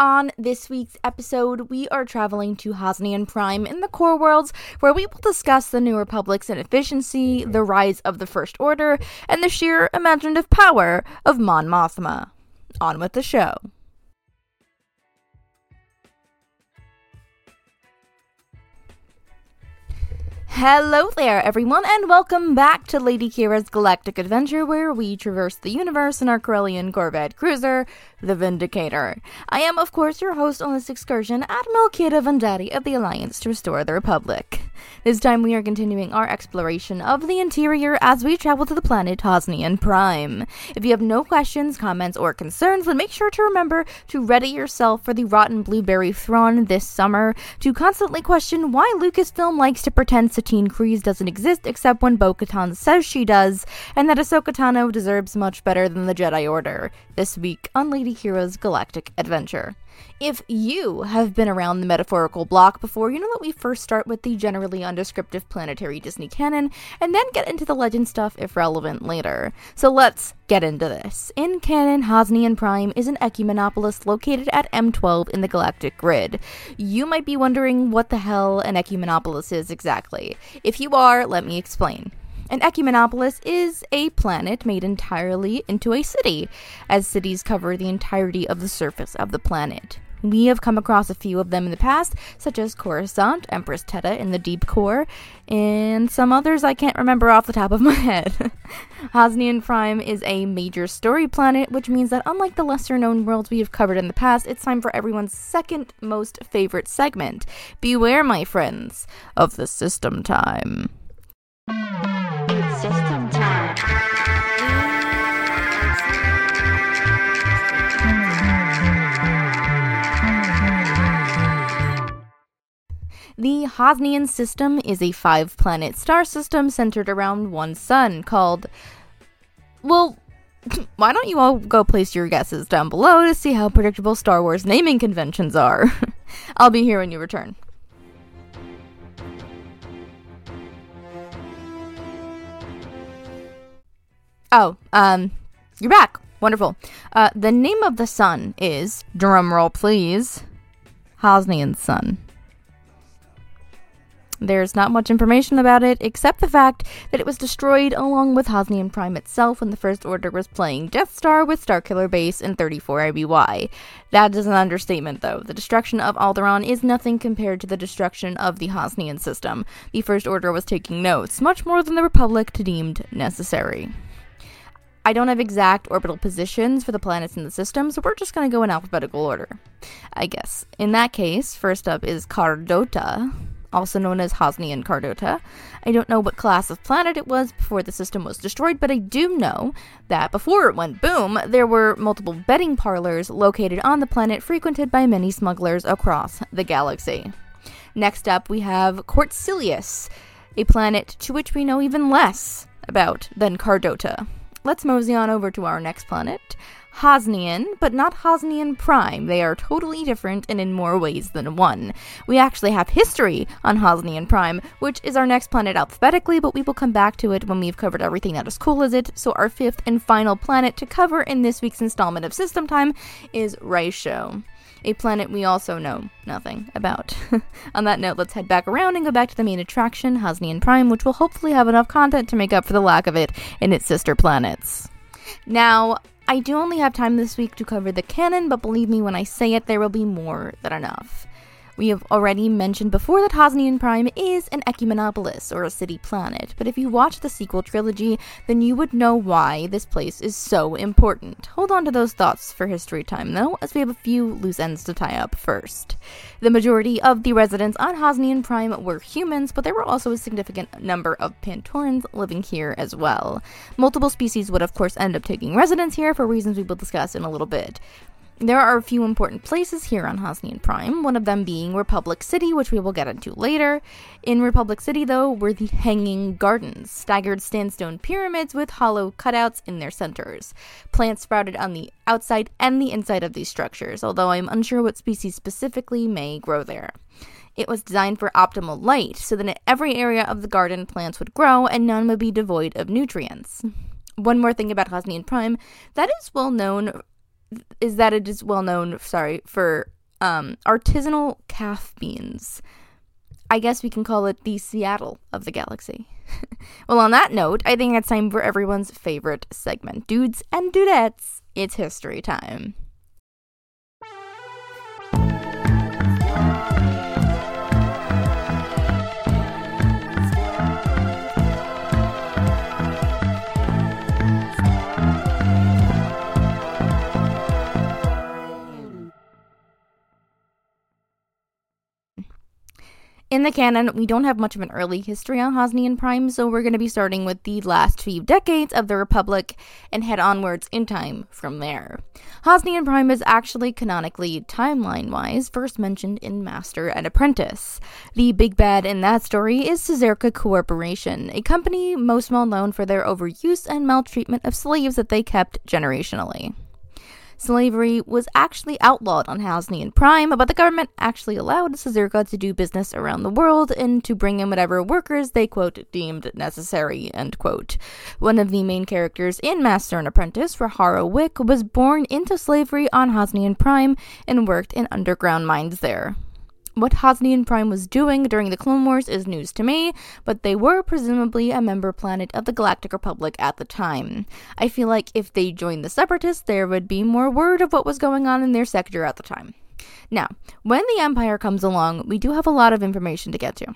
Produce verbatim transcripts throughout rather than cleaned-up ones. On this week's episode, we are traveling to Hosnian Prime in the Core Worlds, where we will discuss the New Republic's inefficiency, the rise of the First Order, and the sheer imaginative power of Mon Mothma. On with the show. Hello there, everyone, and welcome back to Lady Qi'ra's Galactic Adventure, where we traverse the universe in our Corellian Corvette Cruiser, the Vindicator. I am, of course, your host on this excursion, Admiral Kira Vandadi of the Alliance to Restore the Republic. This time we are continuing our exploration of the interior as we travel to the planet Hosnian Prime. If you have no questions, comments, or concerns, then make sure to remember to ready yourself for the Rotten Blueberry Throne this summer, to constantly question why Lucasfilm likes to pretend Satine Kryze doesn't exist except when Bo-Katan says she does, and that Ahsoka Tano deserves much better than the Jedi Order. This week on Lady Qi'ra's Galactic Adventure. If you have been around the metaphorical block before, you know that we first start with the generally undescriptive planetary Disney canon, and then get into the legend stuff if relevant later. So let's get into this. In canon, Hosnian Prime is an ecumenopolis located at M twelve in the Galactic Grid. You might be wondering what the hell an ecumenopolis is exactly. If you are, let me explain. An ecumenopolis is a planet made entirely into a city, as cities cover the entirety of the surface of the planet. We have come across a few of them in the past, such as Coruscant, Empress Teta in the Deep Core, and some others I can't remember off the top of my head. Hosnian Prime is a major story planet, which means that unlike the lesser-known worlds we have covered in the past, it's time for everyone's second most favorite segment. Beware, my friends, of the system time. System time. The Hosnian system is a five-planet star system centered around one sun called... Well, why don't you all go place your guesses down below to see how predictable Star Wars naming conventions are? I'll be here when you return. Oh, um, you're back. Wonderful. Uh, the name of the sun is, drumroll please, Hosnian Sun. There's not much information about it, except the fact that it was destroyed along with Hosnian Prime itself when the First Order was playing Death Star with Starkiller Base in thirty-four I B Y. That is an understatement, though. The destruction of Alderaan is nothing compared to the destruction of the Hosnian system. The First Order was taking notes, much more than the Republic deemed necessary. I don't have exact orbital positions for the planets in the system, so we're just going to go in alphabetical order, I guess. In that case, first up is Cardota, also known as Hosnian Cardota. I don't know what class of planet it was before the system was destroyed, but I do know that before it went boom, there were multiple betting parlors located on the planet frequented by many smugglers across the galaxy. Next up, we have Cortilius, a planet to which we know even less about than Cardota. Let's mosey on over to our next planet, Hosnian, but not Hosnian Prime. They are totally different and in more ways than one. We actually have history on Hosnian Prime, which is our next planet alphabetically, but we will come back to it when we've covered everything that is cool as it. So our fifth and final planet to cover in this week's installment of System Time is Raisho, a planet we also know nothing about. On that note, let's head back around and go back to the main attraction, Hosnian Prime, which will hopefully have enough content to make up for the lack of it in its sister planets. Now, I do only have time this week to cover the canon, but believe me when I say it, there will be more than enough. We have already mentioned before that Hosnian Prime is an ecumenopolis, or a city planet, but if you watch the sequel trilogy, then you would know why this place is so important. Hold on to those thoughts for history time, though, as we have a few loose ends to tie up first. The majority of the residents on Hosnian Prime were humans, but there were also a significant number of Pantorans living here as well. Multiple species would, of course, end up taking residence here for reasons we will discuss in a little bit. There are a few important places here on Hosnian Prime, one of them being Republic City, which we will get into later. In Republic City, though, were the Hanging Gardens, staggered sandstone pyramids with hollow cutouts in their centers. Plants sprouted on the outside and the inside of these structures, although I'm unsure what species specifically may grow there. It was designed for optimal light, so that in every area of the garden, plants would grow and none would be devoid of nutrients. One more thing about Hosnian Prime that is well known is that it is well known, sorry, for um, artisanal calf beans. I guess we can call it the Seattle of the galaxy. Well, on that note, I think it's time for everyone's favorite segment. Dudes and dudettes, it's history time. In the canon, we don't have much of an early history on Hosnian Prime, so we're going to be starting with the last few decades of the Republic and head onwards in time from there. Hosnian Prime is actually canonically, timeline-wise, first mentioned in Master and Apprentice. The big bad in that story is Caesarca Corporation, a company most well known for their overuse and maltreatment of slaves that they kept generationally. Slavery was actually outlawed on Hosnian Prime, but the government actually allowed Caesarca to do business around the world and to bring in whatever workers they, quote, deemed necessary, end quote. One of the main characters in Master and Apprentice, Rahara Wick, was born into slavery on Hosnian Prime and worked in underground mines there. What Hosnian Prime was doing during the Clone Wars is news to me, but they were presumably a member planet of the Galactic Republic at the time. I feel like if they joined the Separatists, there would be more word of what was going on in their sector at the time. Now, when the Empire comes along, we do have a lot of information to get to.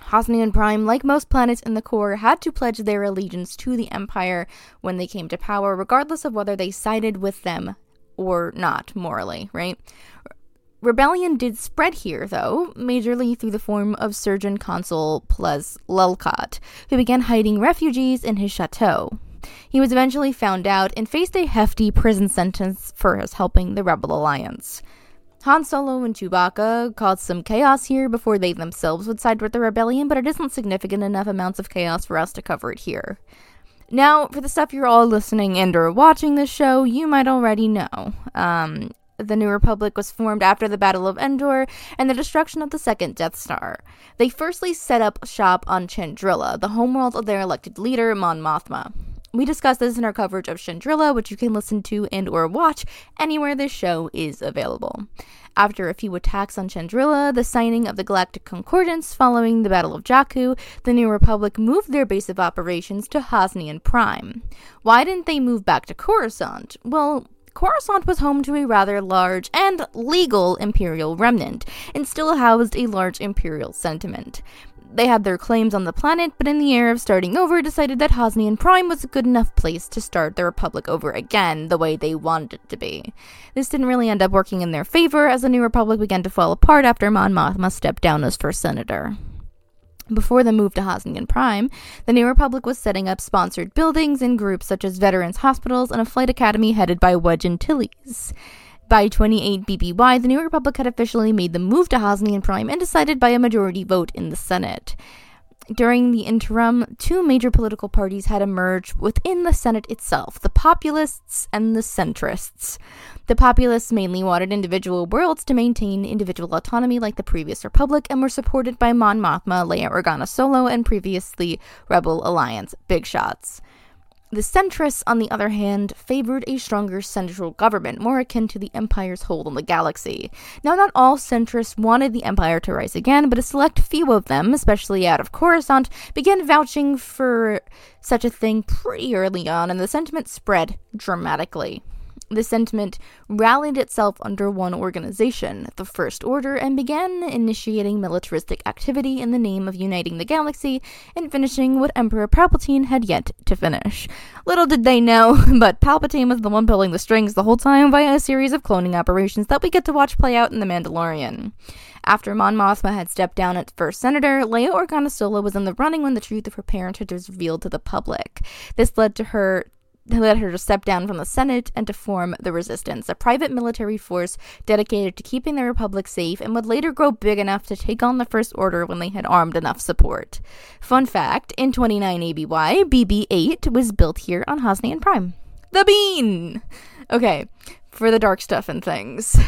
Hosnian Prime, like most planets in the core, had to pledge their allegiance to the Empire when they came to power, regardless of whether they sided with them or not, morally, right? Rebellion did spread here, though, majorly through the form of Surgeon Consul Plez Lelcott, who began hiding refugees in his chateau. He was eventually found out and faced a hefty prison sentence for his helping the Rebel Alliance. Han Solo and Chewbacca caused some chaos here before they themselves would side with the rebellion, but it isn't significant enough amounts of chaos for us to cover it here. Now, for the stuff you're all listening and or watching this show, you might already know. Um... The New Republic was formed after the Battle of Endor and the destruction of the second Death Star. They firstly set up shop on Chandrila, the homeworld of their elected leader, Mon Mothma. We discussed this in our coverage of Chandrila, which you can listen to and or watch anywhere this show is available. After a few attacks on Chandrila, the signing of the Galactic Concordance following the Battle of Jakku, the New Republic moved their base of operations to Hosnian Prime. Why didn't they move back to Coruscant? Well, Coruscant was home to a rather large and legal imperial remnant, and still housed a large imperial sentiment. They had their claims on the planet, but in the air of starting over, decided that Hosnian Prime was a good enough place to start the Republic over again, the way they wanted it to be. This didn't really end up working in their favor, as the New Republic began to fall apart after Mon Mothma stepped down as first senator. Before the move to Hosnian Prime, the New Republic was setting up sponsored buildings in groups such as veterans' hospitals and a flight academy headed by Wedge Antilles. By twenty-eight B B Y, the New Republic had officially made the move to Hosnian Prime and decided by a majority vote in the Senate. During the interim, two major political parties had emerged within the Senate itself, the populists and the centrists. The populists mainly wanted individual worlds to maintain individual autonomy like the previous Republic and were supported by Mon Mothma, Leia Organa Solo, and previously Rebel Alliance big shots. The centrists, on the other hand, favored a stronger central government, more akin to the Empire's hold on the galaxy. Now, not all centrists wanted the Empire to rise again, but a select few of them, especially out of Coruscant, began vouching for such a thing pretty early on, and the sentiment spread dramatically. The sentiment rallied itself under one organization, the First Order, and began initiating militaristic activity in the name of uniting the galaxy and finishing what Emperor Palpatine had yet to finish. Little did they know, but Palpatine was the one pulling the strings the whole time via a series of cloning operations that we get to watch play out in The Mandalorian. After Mon Mothma had stepped down as first senator, Leia Organa Solo was in the running when the truth of her parenthood was revealed to the public. This led to her led her to step down from the Senate and to form the Resistance, a private military force dedicated to keeping the Republic safe and would later grow big enough to take on the First Order when they had armed enough support. Fun fact, in twenty-nine A B Y, B B eight was built here on Hosnian Prime. The bean! Okay, for the dark stuff and things.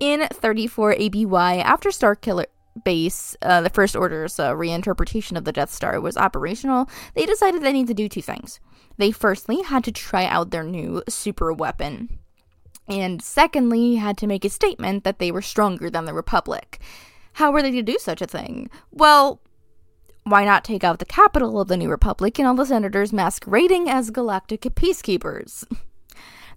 In thirty-four A B Y, after Starkiller Base, uh, the First Order's uh, reinterpretation of the Death Star was operational, they decided they need to do two things. They firstly had to try out their new super weapon. and secondly, had to make a statement that they were stronger than the Republic. How were they to do such a thing? Well, why not take out the capital of the New Republic and all the senators masquerading as galactic peacekeepers?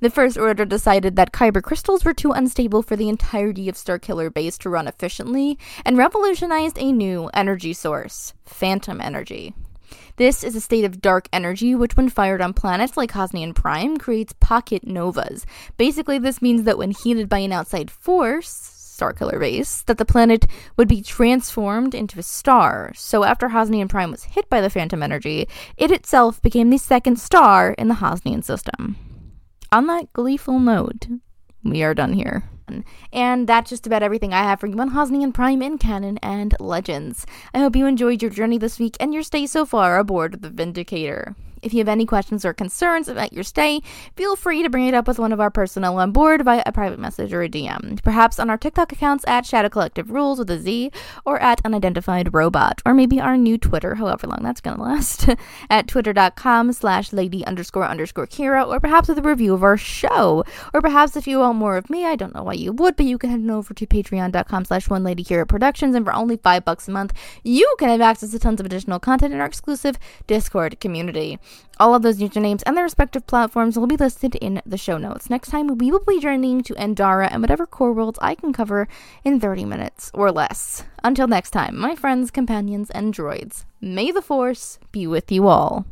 The First Order decided that kyber crystals were too unstable for the entirety of Starkiller Base to run efficiently, and revolutionized a new energy source, phantom energy. This is a state of dark energy which, when fired on planets like Hosnian Prime, creates pocket novas. Basically, this means that when heated by an outside force, Starkiller Base, that the planet would be transformed into a star. So after Hosnian Prime was hit by the phantom energy, it itself became the second star in the Hosnian system. On that gleeful note, we are done here. And that's just about everything I have for you on Hosnian Prime in canon and legends. I hope you enjoyed your journey this week and your stay so far aboard the Vindicator. If you have any questions or concerns about your stay, feel free to bring it up with one of our personnel on board via a private message or a D M, perhaps on our TikTok accounts at Shadow Collective Rules with a Z, or at Unidentified Robot, or maybe our new Twitter, however long that's going to last, at twitter.com slash lady underscore underscore Kira, or perhaps with a review of our show. Or perhaps if you want more of me, I don't know why you would, but you can head over to patreon.com slash one lady Kira Productions, and for only five bucks a month, you can have access to tons of additional content in our exclusive Discord community. All of those usernames and their respective platforms will be listed in the show notes. Next time, we will be journeying to Endara and whatever core worlds I can cover in thirty minutes or less. Until next time, my friends, companions, and droids, may the Force be with you all.